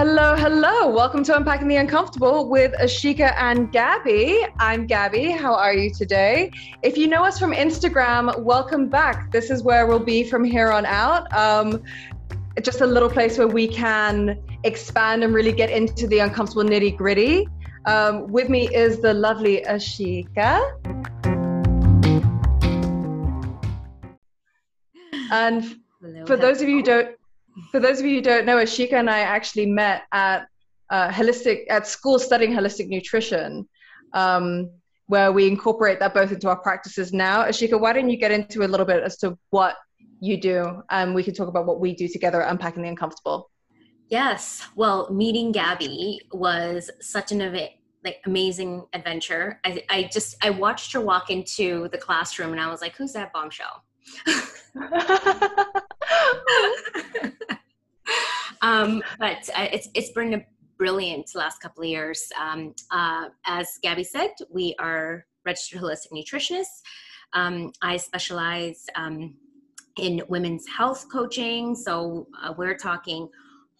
Hello, hello. Welcome to Unpacking the Uncomfortable with Ashika and Gabby. I'm Gabby. How are you today? If you know us from Instagram, welcome back. This is where we'll be from here on out. Just a little place where we can expand and really get into the uncomfortable nitty gritty. With me is the lovely Ashika. And hello, for those of you who don't know, Ashika and I actually met at school studying holistic nutrition, where we incorporate that both into our practices now. Ashika, why don't you get into a little bit as to what you do, and we can talk about what we do together at Unpacking the Uncomfortable. Yes. Well, meeting Gabby was such an amazing adventure. I watched her walk into the classroom, and I was like, "Who's that bombshell?" But it's been a brilliant last couple of years. As Gabby said, we are registered holistic nutritionists. I specialize in women's health coaching. So we're talking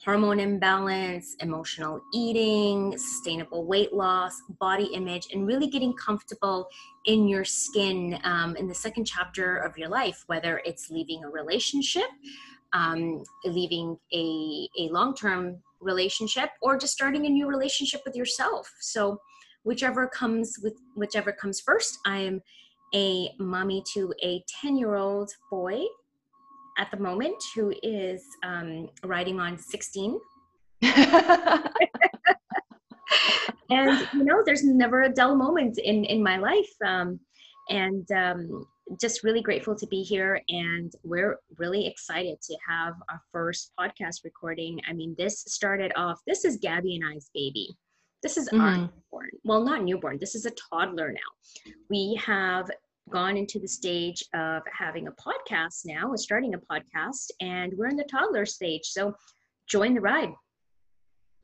hormone imbalance, emotional eating, sustainable weight loss, body image, and really getting comfortable in your skin in the second chapter of your life, whether it's leaving a relationship, leaving a long-term relationship, or just starting a new relationship with yourself. So whichever comes first. I am a mommy to a 10-year-old boy at the moment, who is riding on 16. And, you know, there's never a dull moment in my life. Just really grateful to be here. And we're really excited to have our first podcast recording. I mean, this is Gabby and I's baby. This is our newborn. Well, not newborn. This is a toddler now. We have gone into the stage of having a podcast now, and starting a podcast, and we're in the toddler stage. So join the ride.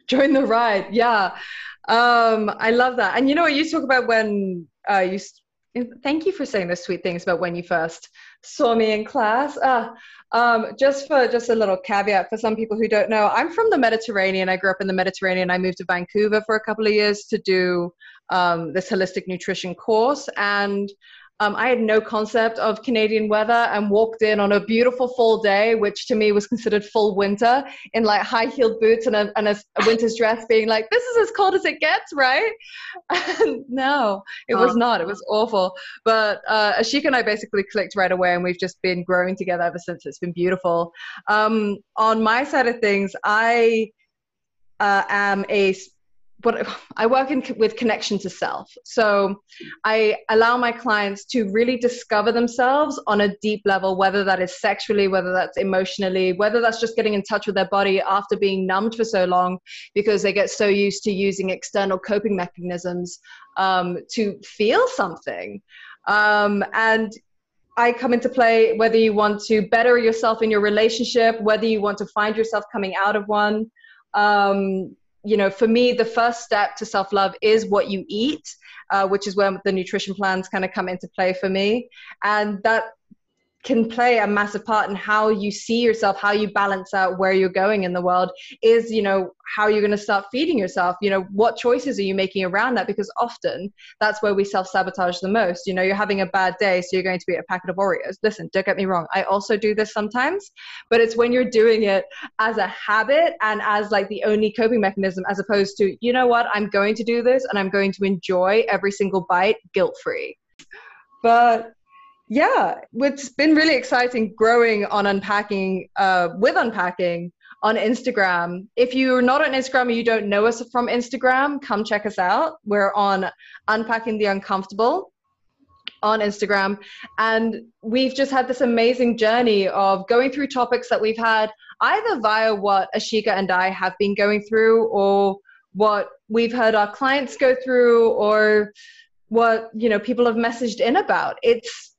Join the ride. Yeah. I love that. And you know what you talk about when thank you for saying those sweet things about when you first saw me in class. Just a little caveat for some people who don't know, I'm from the Mediterranean. I grew up in the Mediterranean. I moved to Vancouver for a couple of years to do this holistic nutrition course. And I had no concept of Canadian weather and walked in on a beautiful fall day, which to me was considered full winter, in like high-heeled boots and a winter's dress, being like, this is as cold as it gets, right? And no, it was not. It was awful. But Ashika and I basically clicked right away, and we've just been growing together ever since. It's been beautiful. On my side of things, I am but I work with connection to self. So I allow my clients to really discover themselves on a deep level, whether that is sexually, whether that's emotionally, whether that's just getting in touch with their body after being numbed for so long because they get so used to using external coping mechanisms to feel something. And I come into play whether you want to better yourself in your relationship, whether you want to find yourself coming out of one. You know, for me, the first step to self-love is what you eat, which is where the nutrition plans kind of come into play for me. And that can play a massive part in how you see yourself, how you balance out where you're going in the world is, you know, how you're going to start feeding yourself. You know, what choices are you making around that? Because often that's where we self-sabotage the most. You know, you're having a bad day, so you're going to eat a packet of Oreos. Listen, don't get me wrong. I also do this sometimes, but it's when you're doing it as a habit and as like the only coping mechanism, as opposed to, you know what, I'm going to do this and I'm going to enjoy every single bite guilt-free. But yeah, it's been really exciting growing on Unpacking, with Unpacking on Instagram. If you're not on Instagram or you don't know us from Instagram, come check us out. We're on Unpacking the Uncomfortable on Instagram. And we've just had this amazing journey of going through topics that we've had either via what Ashika and I have been going through, or what we've heard our clients go through, or what, you know, people have messaged in about. It's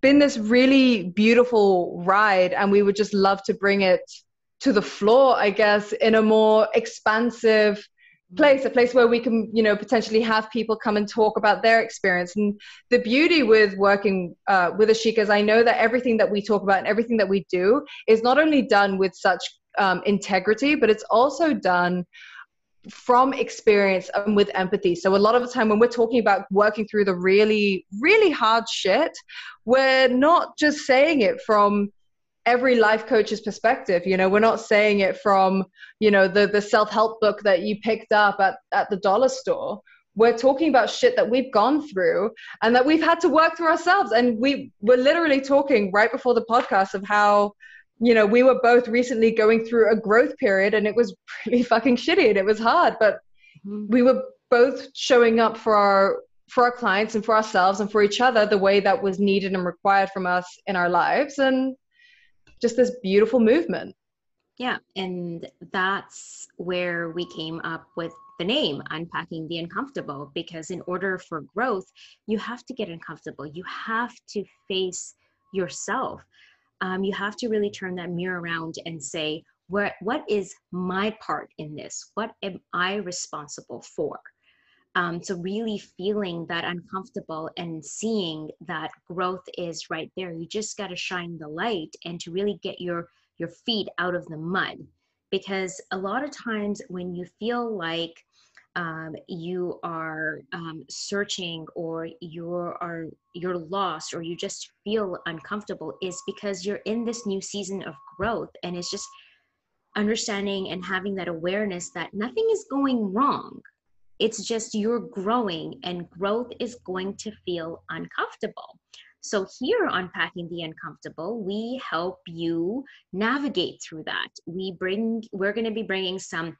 been this really beautiful ride, and we would just love to bring it to the floor, I guess, in a more expansive place, a place where we can, you know, potentially have people come and talk about their experience. And the beauty with working with Ashika is I know that everything that we talk about and everything that we do is not only done with such integrity, but it's also done from experience and with empathy. So a lot of the time when we're talking about working through the really, really hard shit, we're not just saying it from every life coach's perspective. You know, we're not saying it from, you know, the self-help book that you picked up at the dollar store. We're talking about shit that we've gone through and that we've had to work through ourselves. And we're literally talking right before the podcast of how, you know, we were both recently going through a growth period and it was pretty fucking shitty and it was hard, but we were both showing up for our clients and for ourselves and for each other the way that was needed and required from us in our lives. And just this beautiful movement. Yeah. And that's where we came up with the name Unpacking the Uncomfortable, because in order for growth, you have to get uncomfortable. You have to face yourself. You have to really turn that mirror around and say, what is my part in this? What am I responsible for? So really feeling that uncomfortable and seeing that growth is right there. You just got to shine the light and to really get your feet out of the mud. Because a lot of times when you feel like you are searching or you're lost or you just feel uncomfortable, is because you're in this new season of growth, and it's just understanding and having that awareness that nothing is going wrong. It's just you're growing, and growth is going to feel uncomfortable. So here on Unpacking the Uncomfortable, we help you navigate through that. We're going to be bringing some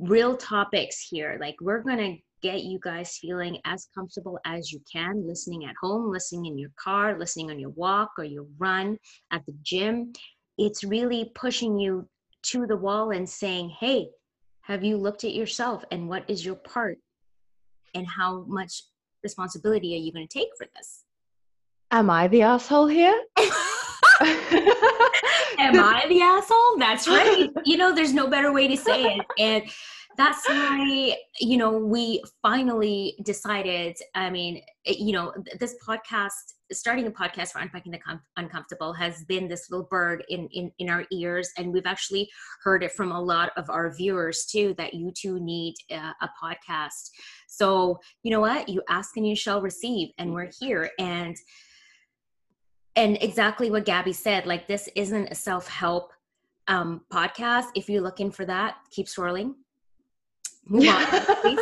real topics here. Like, we're going to get you guys feeling as comfortable as you can, listening at home, listening in your car, listening on your walk or your run at the gym. It's really pushing you to the wall and saying, hey, have you looked at yourself, and what is your part, and how much responsibility are you going to take for this? Am I the asshole here? Am I the asshole? That's right. You know, there's no better way to say it. And that's why, you know, we finally decided, I mean, you know, this podcast, starting a podcast for Unpacking the Uncomfortable has been this little bird in our ears. And we've actually heard it from a lot of our viewers too, that you two need a podcast. So you know what? You ask and you shall receive. And we're here. And exactly what Gabby said, like, this isn't a self-help podcast. If you're looking for that, keep swirling. Move on, please.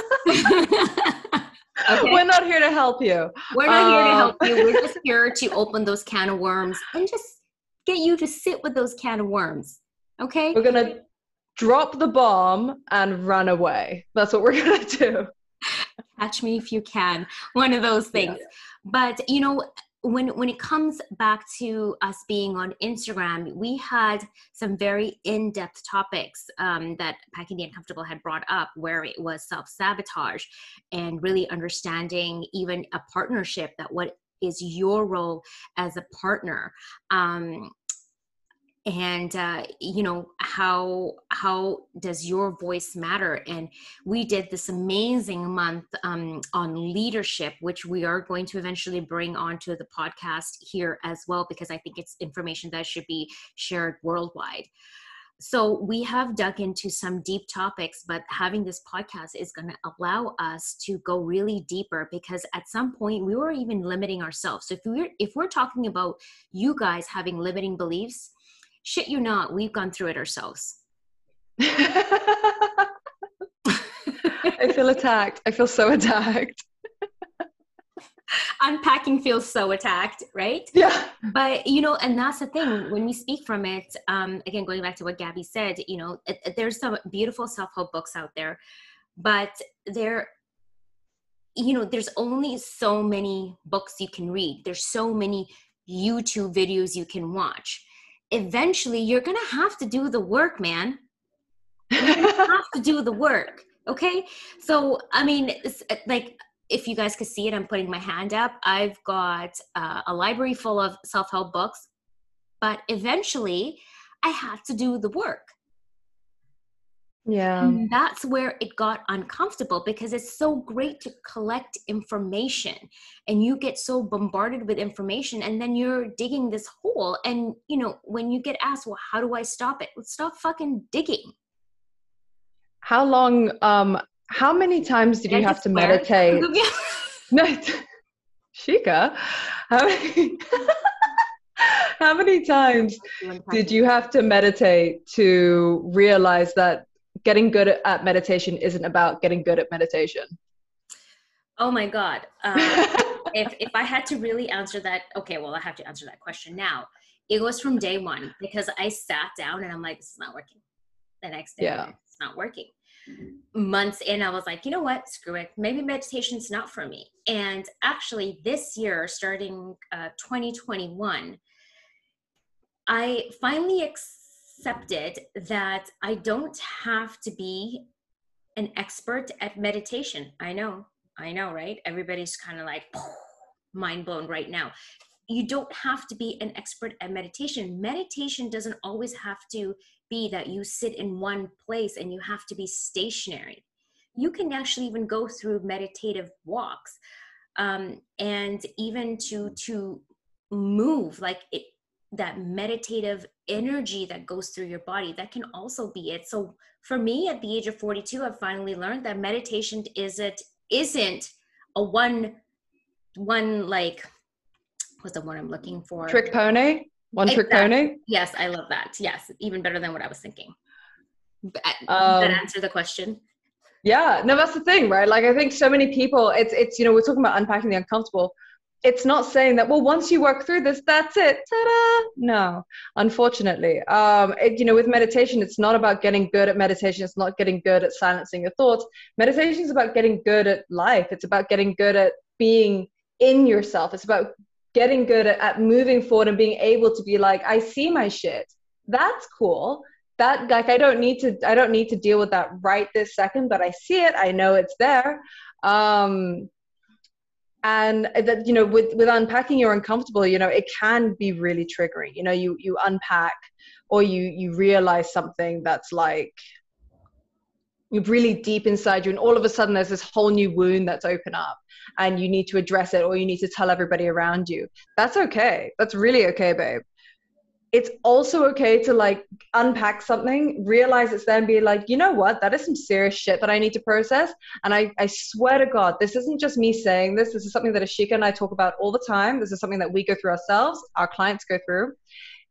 Okay. We're not here to help you. We're not here to help you. We're just here to open those can of worms and just get you to sit with those can of worms. Okay? We're going to drop the bomb and run away. That's what we're going to do. Catch me if you can. One of those things. Yeah. But, you know, when it comes back to us being on Instagram, we had some very in-depth topics that Unpacking the Uncomfortable had brought up, where it was self-sabotage and really understanding even a partnership, that what is your role as a partner, and you know, how does your voice matter? And we did this amazing month on leadership, which we are going to eventually bring onto the podcast here as well, because I think it's information that should be shared worldwide. So we have dug into some deep topics, but having this podcast is going to allow us to go really deeper, because at some point we were even limiting ourselves. So if we're talking about you guys having limiting beliefs, shit you not, we've gone through it ourselves. I feel attacked. I feel so attacked. Unpacking feels so attacked, right? Yeah. But, you know, and that's the thing. When we speak from it, again, going back to what Gabby said, you know, there's some beautiful self-help books out there, but they're, you know, there's only so many books you can read. There's so many YouTube videos you can watch. Eventually you're going to have to do the work, man. You're going to have to do the work. Okay. So, I mean, it's like, if you guys could see it, I'm putting my hand up. I've got a library full of self-help books, but eventually I had to do the work. Yeah. And that's where it got uncomfortable, because it's so great to collect information and you get so bombarded with information, and then you're digging this hole. And, you know, when you get asked, well, how do I stop it? Well, stop fucking digging. How long, how many times did you have to meditate? No, Ashika, how many times did you have to meditate to realize that getting good at meditation isn't about getting good at meditation? Oh my God. If I had to really answer that, okay, well, I have to answer that question now. It was from day one, because I sat down and I'm like, this is not working. The next day, it's not working. Months in, I was like, you know what, screw it. Maybe meditation's not for me. And actually this year, starting 2021, I finally accepted that I don't have to be an expert at meditation. I know, right? Everybody's kind of like mind blown right now. You don't have to be an expert at meditation. Meditation doesn't always have to be that you sit in one place and you have to be stationary. You can actually even go through meditative walks, and even to move, like it, that meditative energy that goes through your body, that can also be it. So for me, at the age of 42, I finally learned that meditation isn't a one like, what's the one I'm looking for? Trick pony. One trick pony? Yes, I love that. Yes, even better than what I was thinking. That answer the question? Yeah, no, that's the thing, right? Like, I think so many people, it's you know, we're talking about unpacking the uncomfortable. It's not saying that, well, once you work through this, that's it. Ta-da! No, unfortunately. You know, with meditation, it's not about getting good at meditation. It's not getting good at silencing your thoughts. Meditation is about getting good at life. It's about getting good at being in yourself. It's about getting good at moving forward and being able to be like, I see my shit. That's cool. That, like, I don't need to deal with that right this second, but I see it. I know it's there. And that, you know, with unpacking your uncomfortable, you know, it can be really triggering. You know, you unpack, or you realize something that's like, you're really deep inside you, and all of a sudden there's this whole new wound that's open up, and you need to address it, or you need to tell everybody around you. That's okay. That's really okay, babe. It's also okay to like unpack something, realize it's there, and be like, you know what? That is some serious shit that I need to process. And I swear to God, this isn't just me saying this. This is something that Ashika and I talk about all the time. This is something that we go through ourselves, our clients go through.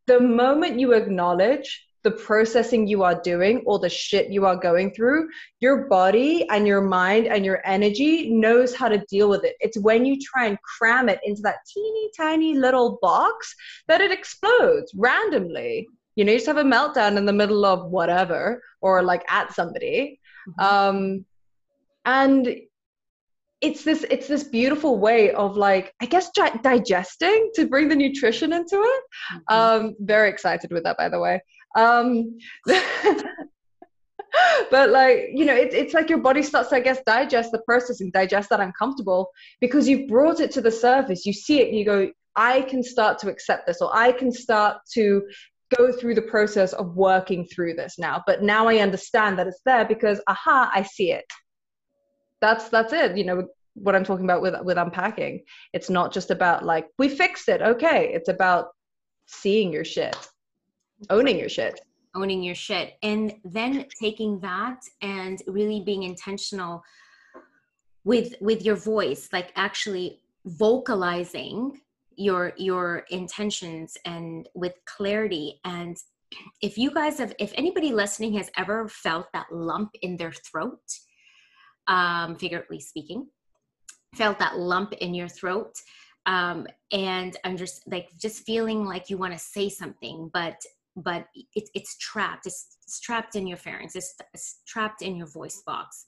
The moment you acknowledge the processing you are doing or the shit you are going through, your body and your mind and your energy knows how to deal with it. It's when you try and cram it into that teeny tiny little box that it explodes randomly. You know, you just have a meltdown in the middle of whatever, or like at somebody. And it's this beautiful way of like, I guess, digesting, to bring the nutrition into it. Very excited with that, by the way. But like, you know, it's like your body starts to, I guess, digest the processing, digest that uncomfortable, because you've brought it to the surface. You see it and you go, I can start to accept this, or I can start to go through the process of working through this now. But now I understand that it's there because, aha, I see it. That's it. You know, what I'm talking about with unpacking. It's not just about like, we fixed it. Okay. It's about seeing your shit. Owning your shit. And then taking that and really being intentional with your voice, like actually vocalizing your intentions and with clarity. And if anybody listening has ever felt that lump in their throat, figuratively speaking, felt that lump in your throat, and I'm just feeling like you want to say something, but it's trapped. It's trapped in your pharynx. It's trapped in your voice box.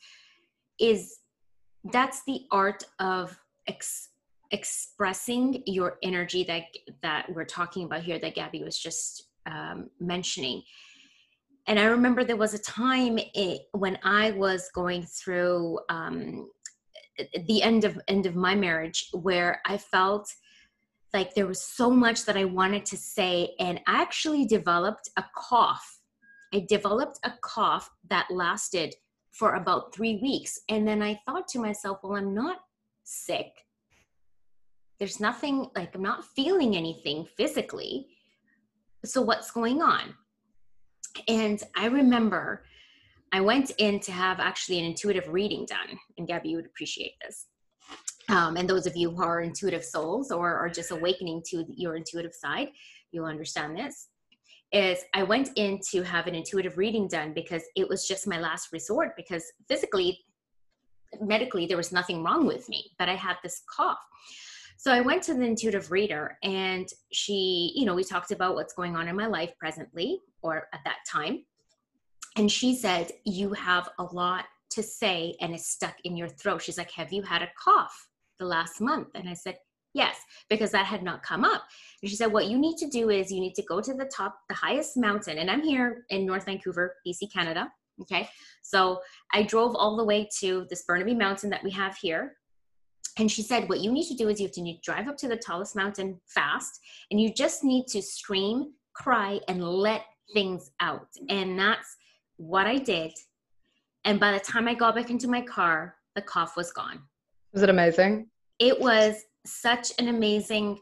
That's the art of expressing your energy that we're talking about here, that Gabby was just mentioning. And I remember there was a time when I was going through the end of my marriage, where I felt like there was so much that I wanted to say, and I actually developed a cough. I developed a cough that lasted for about 3 weeks. And then I thought to myself, well, I'm not sick. There's nothing, like I'm not feeling anything physically. So what's going on? And I remember I went in to have actually an intuitive reading done. And Gabby, you would appreciate this. And those of you who are intuitive souls or are just awakening to your intuitive side, you'll understand this. Is I went in to have an intuitive reading done because it was just my last resort, because physically, medically, there was nothing wrong with me, but I had this cough. So I went to the intuitive reader and she, you know, we talked about what's going on in my life presently or at that time. And she said, you have a lot to say and it's stuck in your throat. She's like, have you had a cough the last month? And I said, yes, because that had not come up. And she said, what you need to do is you need to go to the top, the highest mountain. And I'm here in North Vancouver, BC, Canada. Okay. So I drove all the way to this Burnaby Mountain that we have here. And she said, what you need to do is you have to drive up to the tallest mountain fast. And you just need to scream, cry, and let things out. And that's what I did. And by the time I got back into my car, the cough was gone. Was it amazing? It was such an amazing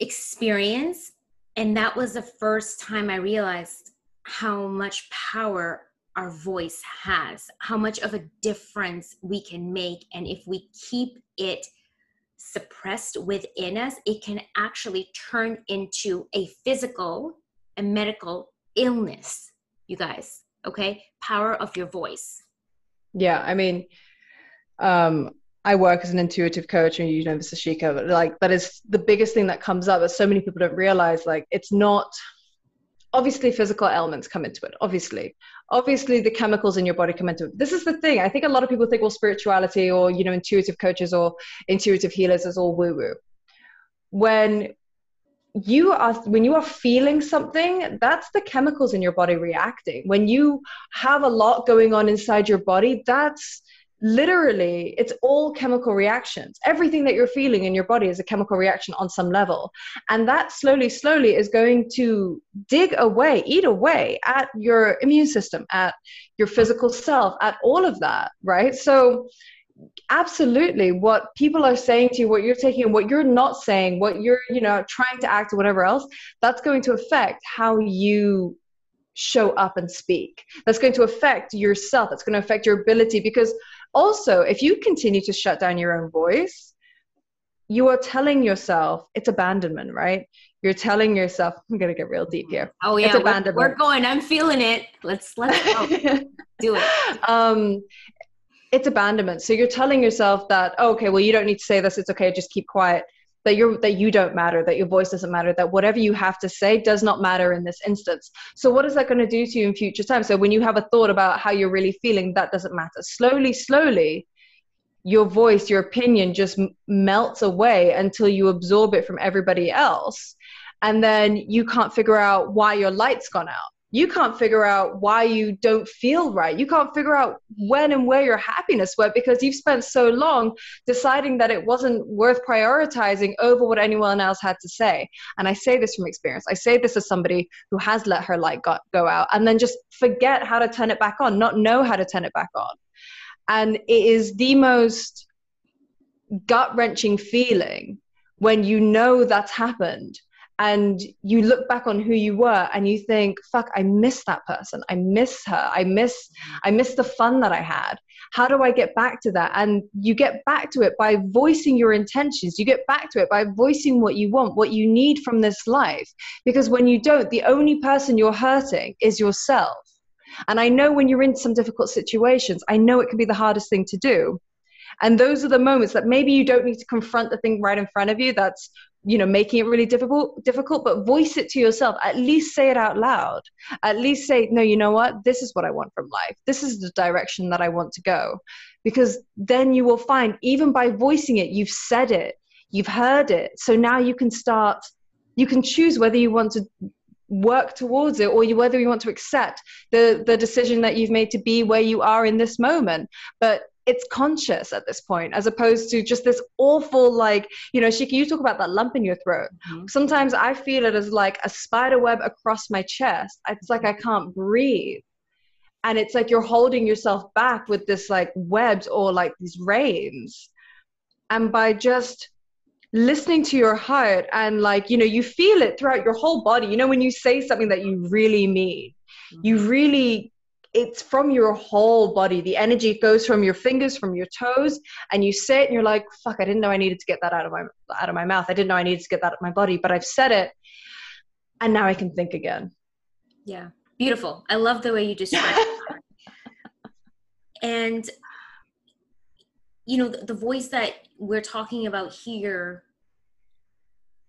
experience. And that was the first time I realized how much power our voice has, how much of a difference we can make. And if we keep it suppressed within us, it can actually turn into a physical and medical illness, you guys. Okay. Power of your voice. Yeah. I mean, I work as an intuitive coach, and you know this, Ashika, but like that is the biggest thing that comes up, that so many people don't realize. Like, it's not, obviously physical elements come into it. Obviously the chemicals in your body come into it. This is the thing. I think a lot of people think, well, spirituality or, you know, intuitive coaches or intuitive healers is all woo woo. When you are feeling something, that's the chemicals in your body reacting. When you have a lot going on inside your body, that's literally, it's all chemical reactions. Everything that you're feeling in your body is a chemical reaction on some level. And that slowly is going to eat away at your immune system, at your physical self, at all of that, right? So absolutely, what people are saying to you, what you're taking, what you're not saying, what you're, you know, trying to act or whatever else, that's going to affect how you show up and speak. That's going to affect yourself. That's going to affect your ability, because also if you continue to shut down your own voice, you are telling yourself it's abandonment, right? You're telling yourself, I'm going to get real deep here. Oh yeah. It's abandonment. We're going, I'm feeling it. Let's go. Do it. It's abandonment. So you're telling yourself that, oh, okay, well, you don't need to say this. It's okay. Just keep quiet. That you don't matter, that your voice doesn't matter, that whatever you have to say does not matter in this instance. So what is that going to do to you in future times? So when you have a thought about how you're really feeling, that doesn't matter. Slowly, your voice, your opinion just melts away until you absorb it from everybody else. And then you can't figure out why your light's gone out. You can't figure out why you don't feel right. You can't figure out when and where your happiness went, because you've spent so long deciding that it wasn't worth prioritizing over what anyone else had to say. And I say this from experience. I say this as somebody who has let her light go out and then just forget how to turn it back on, not know how to turn it back on. And it is the most gut-wrenching feeling when you know that's happened. And you look back on who you were and you think, fuck, I miss that person. I miss her. I miss the fun that I had. How do I get back to that? And you get back to it by voicing your intentions. You get back to it by voicing what you want, what you need from this life. Because when you don't, the only person you're hurting is yourself. And I know when you're in some difficult situations, I know it can be the hardest thing to do. And those are the moments that maybe you don't need to confront the thing right in front of you that's, you know, making it really difficult, but voice it to yourself. At least say it out loud. At least say, no, you know what? This is what I want from life. This is the direction that I want to go. Because then you will find, even by voicing it, you've said it, you've heard it. So now you can choose whether you want to work towards it or whether you want to accept the decision that you've made to be where you are in this moment. But it's conscious at this point, as opposed to just this awful, like, you know, Shiki, you talk about that lump in your throat. Mm-hmm. Sometimes I feel it as like a spider web across my chest. It's like I can't breathe. And it's like you're holding yourself back with this like webs or like these reins. And by just listening to your heart and like, you know, you feel it throughout your whole body. You know, when you say something that you really mean, you really, it's from your whole body. The energy goes from your fingers, from your toes, and you say it and you're like, fuck, I didn't know I needed to get that out of my mouth. I didn't know I needed to get that out of my body, but I've said it and now I can think again. Yeah. Beautiful. I love the way you describe it. And you know, the voice that we're talking about here,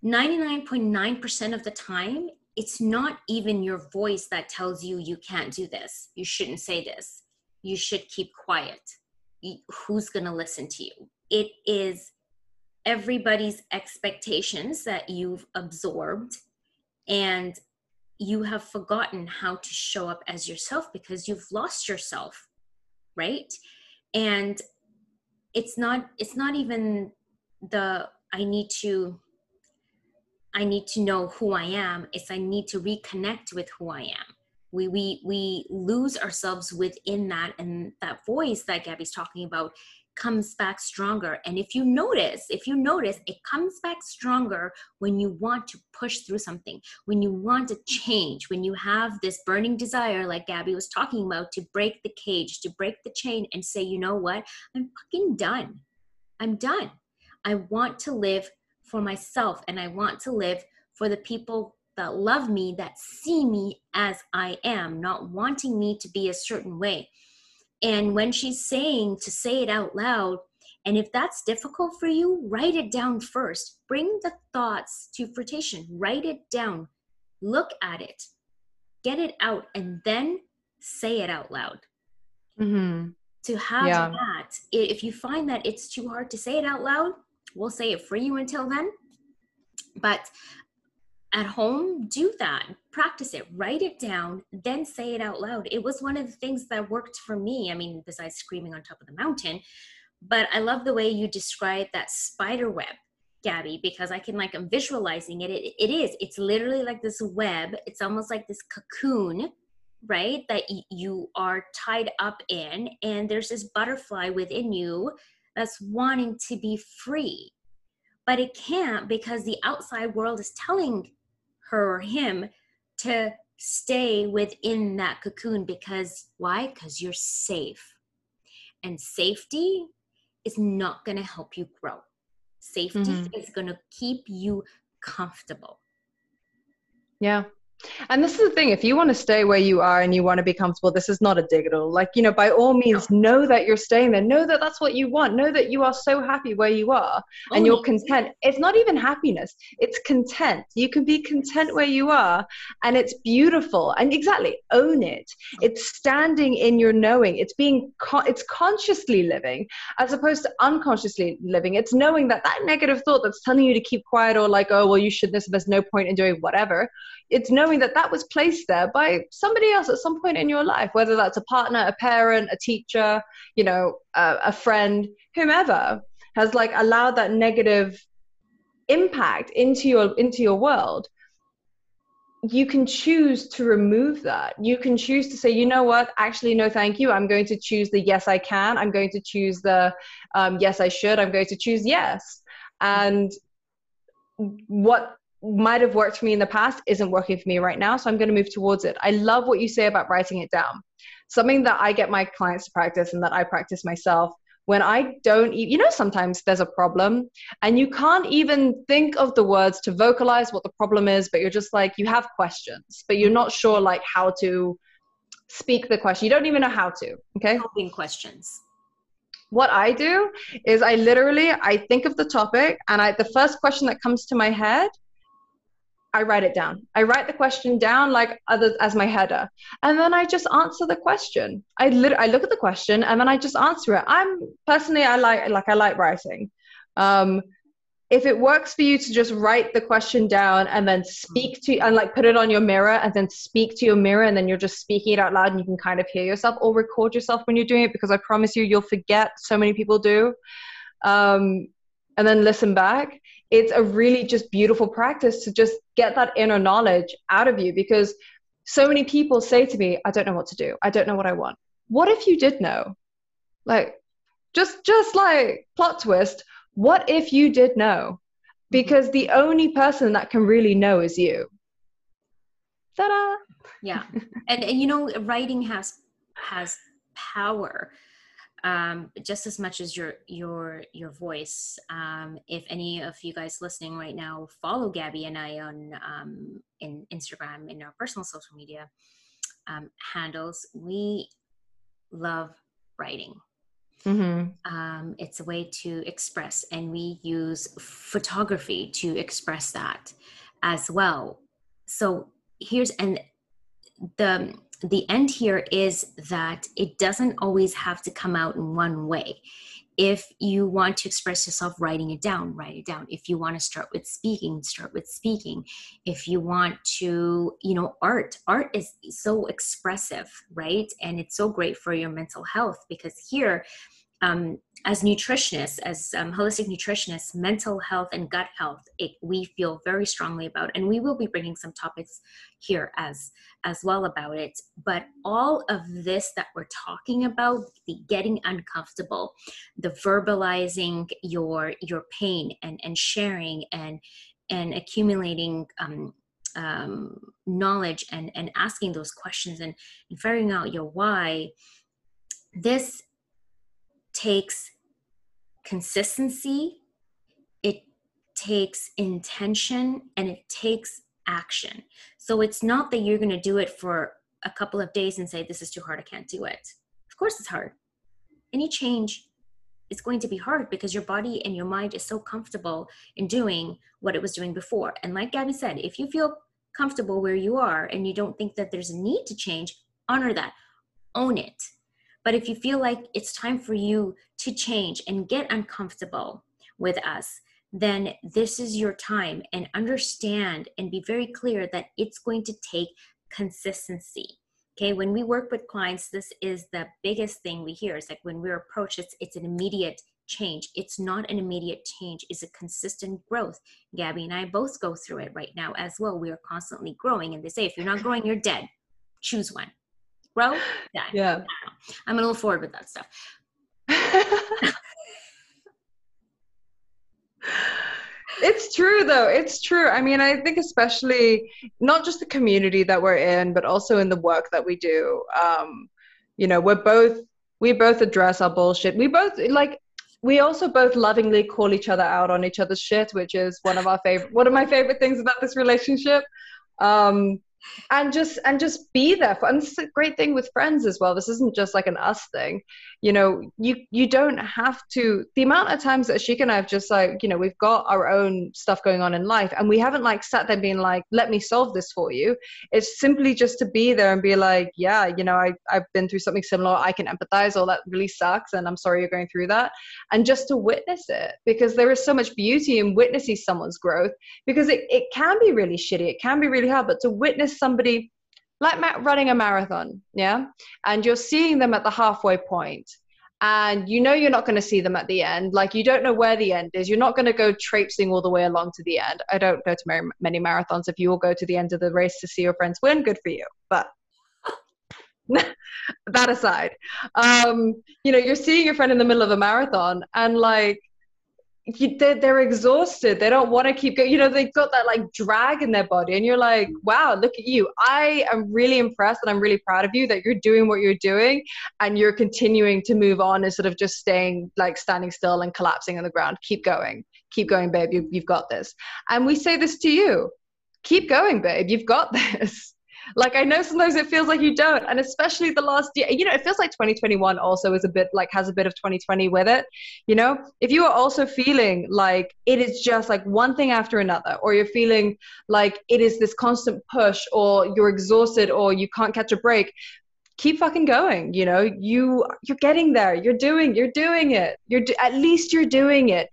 99.9% of the time, it's not even your voice that tells you you can't do this. You shouldn't say this. You should keep quiet. Who's going to listen to you? It is everybody's expectations that you've absorbed, and you have forgotten how to show up as yourself because you've lost yourself, right? And it's not even the, I need to know who I am. It's I need to reconnect with who I am. We lose ourselves within that, and that voice that Gabby's talking about comes back stronger. And if you notice, it comes back stronger when you want to push through something, when you want to change, when you have this burning desire, like Gabby was talking about, to break the cage, to break the chain and say, you know what? I'm fucking done. I'm done. I want to live for myself, and I want to live for the people that love me, that see me as I am, not wanting me to be a certain way. And when she's saying to say it out loud, and if that's difficult for you, write it down first. Bring the thoughts to fruition. Write it down. Look at it. Get it out, and then say it out loud. Mm-hmm. To have that, if you find that it's too hard to say it out loud, we'll say it for you until then. But at home, do that. Practice it. Write it down, then say it out loud. It was one of the things that worked for me. I mean, besides screaming on top of the mountain, but I love the way you describe that spider web, Gabby, because I can, like, I'm visualizing it. It's literally like this web. It's almost like this cocoon, right? That you are tied up in, and there's this butterfly within you that's wanting to be free, but it can't because the outside world is telling her or him to stay within that cocoon. Because why? Because you're safe, and safety is not going to help you grow. Safety is going to keep you comfortable. Yeah. And this is the thing, if you want to stay where you are and you want to be comfortable, this is not a dig at all. Like, you know, by all means, know that you're staying there. Know that that's what you want. Know that you are so happy where you are and you're content. It's not even happiness. It's content. You can be content where you are, and it's beautiful. And exactly, own it. It's standing in your knowing. It's being, it's consciously living as opposed to unconsciously living. It's knowing that that negative thought that's telling you to keep quiet, or like, oh, well, you should this, there's no point in doing whatever. It's knowing that that was placed there by somebody else at some point in your life, whether that's a partner, a parent, a teacher, you know, a friend, whomever has like allowed that negative impact into your world. You can choose to remove that. You can choose to say, you know what, actually, no, thank you. I'm going to choose the yes, I can. I'm going to choose the yes, I should. I'm going to choose yes. And what might have worked for me in the past isn't working for me right now, so I'm going to move towards it. I love what you say about writing it down. Something that I get my clients to practice, and that I practice myself, when I don't, you know, sometimes there's a problem and you can't even think of the words to vocalize what the problem is, but you're just like, you have questions, but you're not sure like how to speak the question. You don't even know how to. Okay. Coping questions. What I do is I think of the topic, and the first question that comes to my head, I write it down. I write the question down as my header. And then I just answer the question. I look at the question and then I just answer it. I'm personally, I like writing. if it works for you to just write the question down and then speak to, and like put it on your mirror and then speak to your mirror, and then you're just speaking it out loud and you can kind of hear yourself, or record yourself when you're doing it, because I promise you, you'll forget. So many people do. And then listen back. It's a really just beautiful practice to just get that inner knowledge out of you, because so many people say to me, I don't know what to do. I don't know what I want. What if you did know? Like, just like plot twist. What if you did know? Because the only person that can really know is you. Ta-da! Yeah. And you know, writing has power, just as much as your voice. If any of you guys listening right now follow Gabby and I on in Instagram, in our personal social media handles, we love writing. Mm-hmm. It's a way to express, and we use photography to express that as well. So here's, and the end here is that it doesn't always have to come out in one way. If you want to express yourself, writing it down, write it down. If you want to start with speaking, start with speaking. If you want to, you know, art is so expressive, right? And it's so great for your mental health, because here, as nutritionists, as holistic nutritionists, mental health and gut health, we feel very strongly about, and we will be bringing some topics here as well about it. But all of this that we're talking about, the getting uncomfortable, the verbalizing your pain and sharing and accumulating knowledge and asking those questions and figuring out your why, this takes consistency, it takes intention, and it takes action. So it's not that you're going to do it for a couple of days and say, this is too hard, I can't do it. Of course it's hard. Any change is going to be hard, because your body and your mind is so comfortable in doing what it was doing before. And like Gabby said, if you feel comfortable where you are and you don't think that there's a need to change, honor that, own it. But if you feel like it's time for you to change and get uncomfortable with us, then this is your time, and understand and be very clear that it's going to take consistency. Okay, when we work with clients, this is the biggest thing we hear. It's like when we're approached, it's an immediate change. It's not an immediate change. It's a consistent growth. Gabby and I both go through it right now as well. We are constantly growing, and they say, if you're not growing, you're dead. Choose one. Grow? Die. Yeah. I'm a little forward with that stuff. It's true though. It's true. I mean, I think especially not just the community that we're in, but also in the work that we do. You know, we both address our bullshit. We also both lovingly call each other out on each other's shit, which is one of my favorite things about this relationship. And just be there for, and this is a great thing with friends as well. This isn't just like an us thing, you know, you don't have to, the amount of times that Ashika and I have just like, you know, we've got our own stuff going on in life, and we haven't like sat there being like, let me solve this for you. It's simply just to be there and be like, yeah, you know, I've been through something similar. I can empathize, or that really sucks, and I'm sorry you're going through that. And just to witness it, because there is so much beauty in witnessing someone's growth, because it can be really shitty. It can be really hard, but to witness somebody like running a marathon, yeah, and you're seeing them at the halfway point, and you know you're not going to see them at the end. Like, you don't know where the end is. You're not going to go traipsing all the way along to the end. I don't go to many marathons. If you all go to the end of the race to see your friends win, good for you, but that aside, you know, you're seeing your friend in the middle of a marathon, and like, they're exhausted. They don't want to keep going. You know, they've got that like drag in their body, and you're like, wow, look at you. I am really impressed, and I'm really proud of you that you're doing what you're doing, and you're continuing to move on instead of just staying like standing still and collapsing on the ground. Keep going, babe. You've got this. And we say this to you, keep going, babe. You've got this. Like, I know sometimes it feels like you don't, and especially the last year, you know, it feels like 2021 also is a bit like, has a bit of 2020 with it. You know, if you are also feeling like it is just like one thing after another, or you're feeling like it is this constant push, or you're exhausted, or you can't catch a break, keep fucking going. You know, you're getting there. You're doing it. At least you're doing it.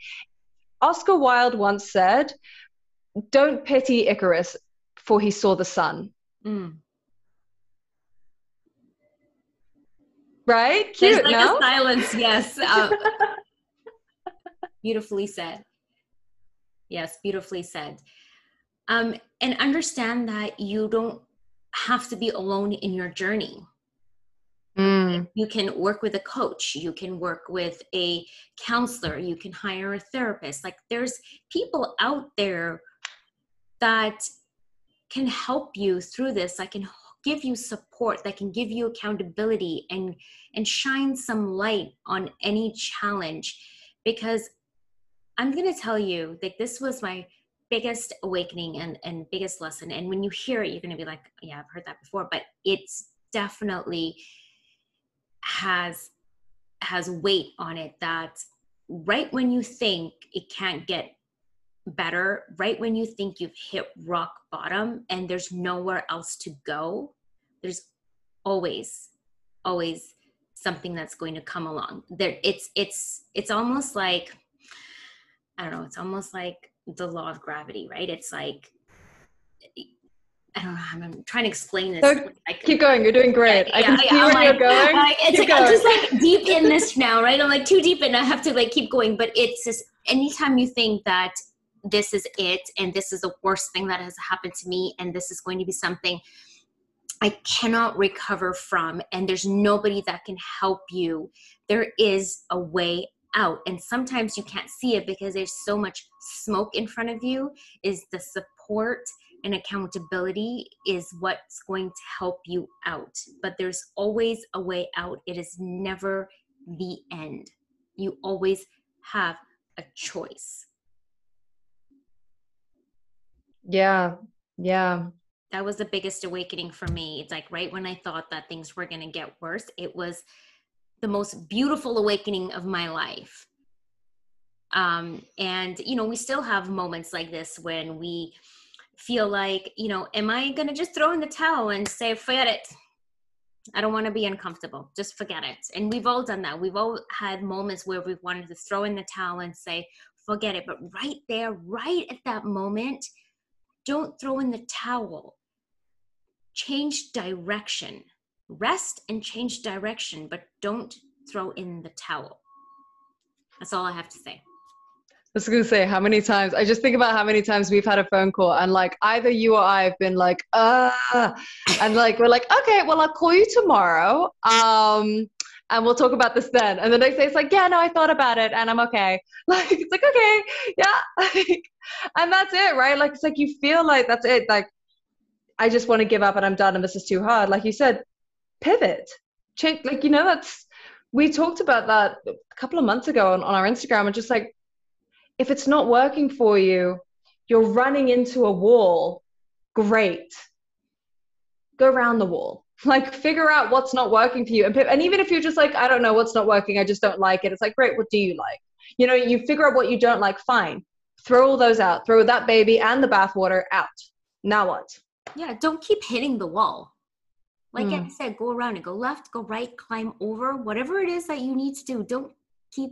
Oscar Wilde once said, "Don't pity Icarus, for he saw the sun." Mm. Right? Cute, there's like a silence, yes. Beautifully said. Yes, beautifully said. And understand that you don't have to be alone in your journey. Mm. You can work with a coach. You can work with a counselor. You can hire a therapist. Like, there's people out there that can help you through this. I can give you support, that can give you accountability and shine some light on any challenge. Because I'm going to tell you that this was my biggest awakening and biggest lesson. And when you hear it, you're going to be like, yeah, I've heard that before, but it's definitely has weight on it, that right when you think it can't get better, right when you think you've hit rock bottom and there's nowhere else to go, there's always something that's going to come along. There, it's almost like, I don't know, it's almost like the law of gravity, right? It's like, I don't know how I'm trying to explain this. So keep going. You're doing great. Yeah, I can see where you're going. It's like, going. I'm just like deep in this now, right? I'm like too deep and I have to like keep going. But it's just, anytime you think that this is it and this is the worst thing that has happened to me and this is going to be something I cannot recover from and there's nobody that can help you, there is a way out. And sometimes you can't see it because there's so much smoke in front of you. Is the support and accountability is what's going to help you out. But there's always a way out. It is never the end. You always have a choice. Yeah, yeah. That was the biggest awakening for me. It's like right when I thought that things were going to get worse, it was the most beautiful awakening of my life. And, you know, we still have moments like this when we feel like, you know, am I going to just throw in the towel and say, forget it. I don't want to be uncomfortable. Just forget it. And we've all done that. We've all had moments where we've wanted to throw in the towel and say, forget it. But right there, right at that moment, don't throw in the towel. Change direction. Rest and change direction, but don't throw in the towel. That's all I have to say. I was going to say, how many times, I just think about how many times we've had a phone call and like either you or I have been like, and like, we're like, okay, well, I'll call you tomorrow. And we'll talk about this then. And the next day it's like, yeah, no, I thought about it and I'm okay. Like, it's like, okay. Yeah. Like, and that's it. Right. Like, it's like, you feel like that's it. Like, I just want to give up and I'm done. And this is too hard. Like you said, pivot, change. Like, you know, we talked about that a couple of months ago on our Instagram, and just like, if it's not working for you, you're running into a wall. Great. Go around the wall. Like, figure out what's not working for you. And even if you're just like, I don't know what's not working, I just don't like it. It's like, great. What do you like? You know, you figure out what you don't like. Fine. Throw all those out. Throw that baby and the bathwater out. Now what? Yeah. Don't keep hitting the wall. Like I said, go around and go left, go right, climb over, whatever it is that you need to do. Don't keep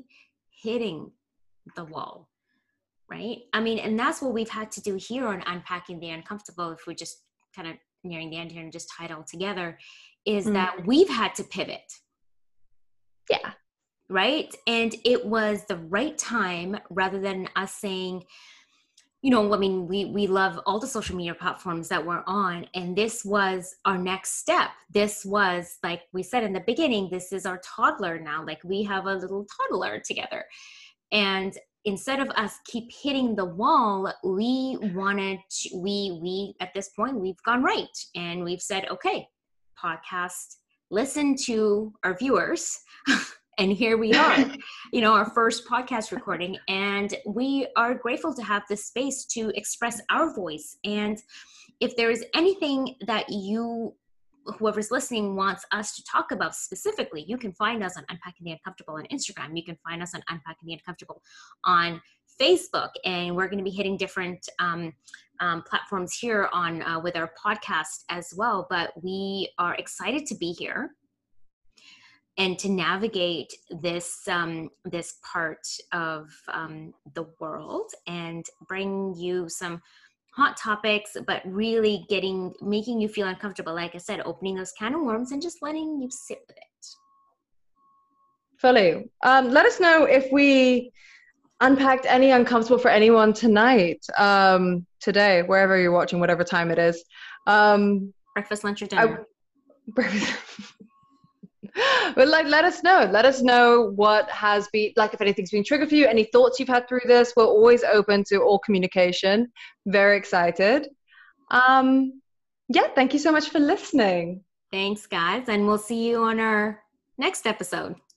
hitting the wall. Right? I mean, and that's what we've had to do here on Unpacking the Uncomfortable, if we're just kind of nearing the end here and just tie it all together, is that we've had to pivot. Yeah. Right? And it was the right time, rather than us saying, you know, I mean, we love all the social media platforms that we're on, and this was our next step. This was, like we said in the beginning, this is our toddler now. Like, we have a little toddler together. And instead of us keep hitting the wall, we at this point, we've gone right. And we've said, okay, podcast, listen to our viewers. And here we are, you know, our first podcast recording. And we are grateful to have this space to express our voice. And if there is anything that you, whoever's listening, wants us to talk about specifically, you can find us on Unpacking the Uncomfortable on Instagram. You can find us on Unpacking the Uncomfortable on Facebook. And we're going to be hitting different platforms here on with our podcast as well. But we are excited to be here. and to navigate this this part of the world and bring you some hot topics, but really making you feel uncomfortable. Like I said, opening those can of worms and just letting you sit with it. Fully. Let us know if we unpacked any uncomfortable for anyone tonight, today, wherever you're watching, whatever time it is. Breakfast, lunch, or dinner. But like, let us know what has been, like, if anything's been triggered for you, any thoughts you've had through this. We're always open to all communication. Very excited. Yeah, thank you so much for listening. Thanks, guys, and we'll see you on our next episode.